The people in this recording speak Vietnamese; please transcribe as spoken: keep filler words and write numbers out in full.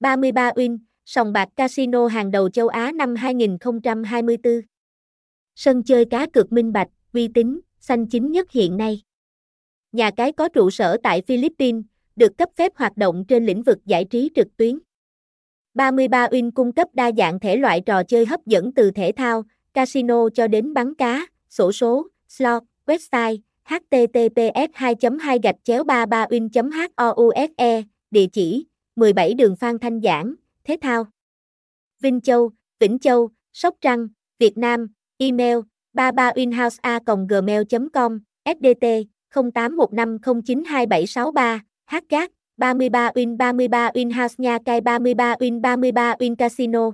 ba mươi ba win, sòng bạc casino hàng đầu châu Á năm hai nghìn không trăm hai mươi tư. Sân chơi cá cược minh bạch, uy tín, xanh chính nhất hiện nay. Nhà cái có trụ sở tại Philippines, được cấp phép hoạt động trên lĩnh vực giải trí trực tuyến. ba mươi ba win cung cấp đa dạng thể loại trò chơi hấp dẫn từ thể thao, casino cho đến bắn cá, xổ số, slot. Website h t t p s hai chấm hai gạch chéo ba mươi ba win chấm house. Địa chỉ mười bảy đường Phan Thanh Giản, Thế Thao, Vinh Châu, Vĩnh Châu, Sóc Trăng, Việt Nam. Email ba mươi ba win house a còng gmail chấm com. ét đê tê không tám một năm không chín hai bảy sáu ba. Hgác ba mươi ba win ba mươi ba win house Nha Cai ba mươi ba win ba mươi ba win casino.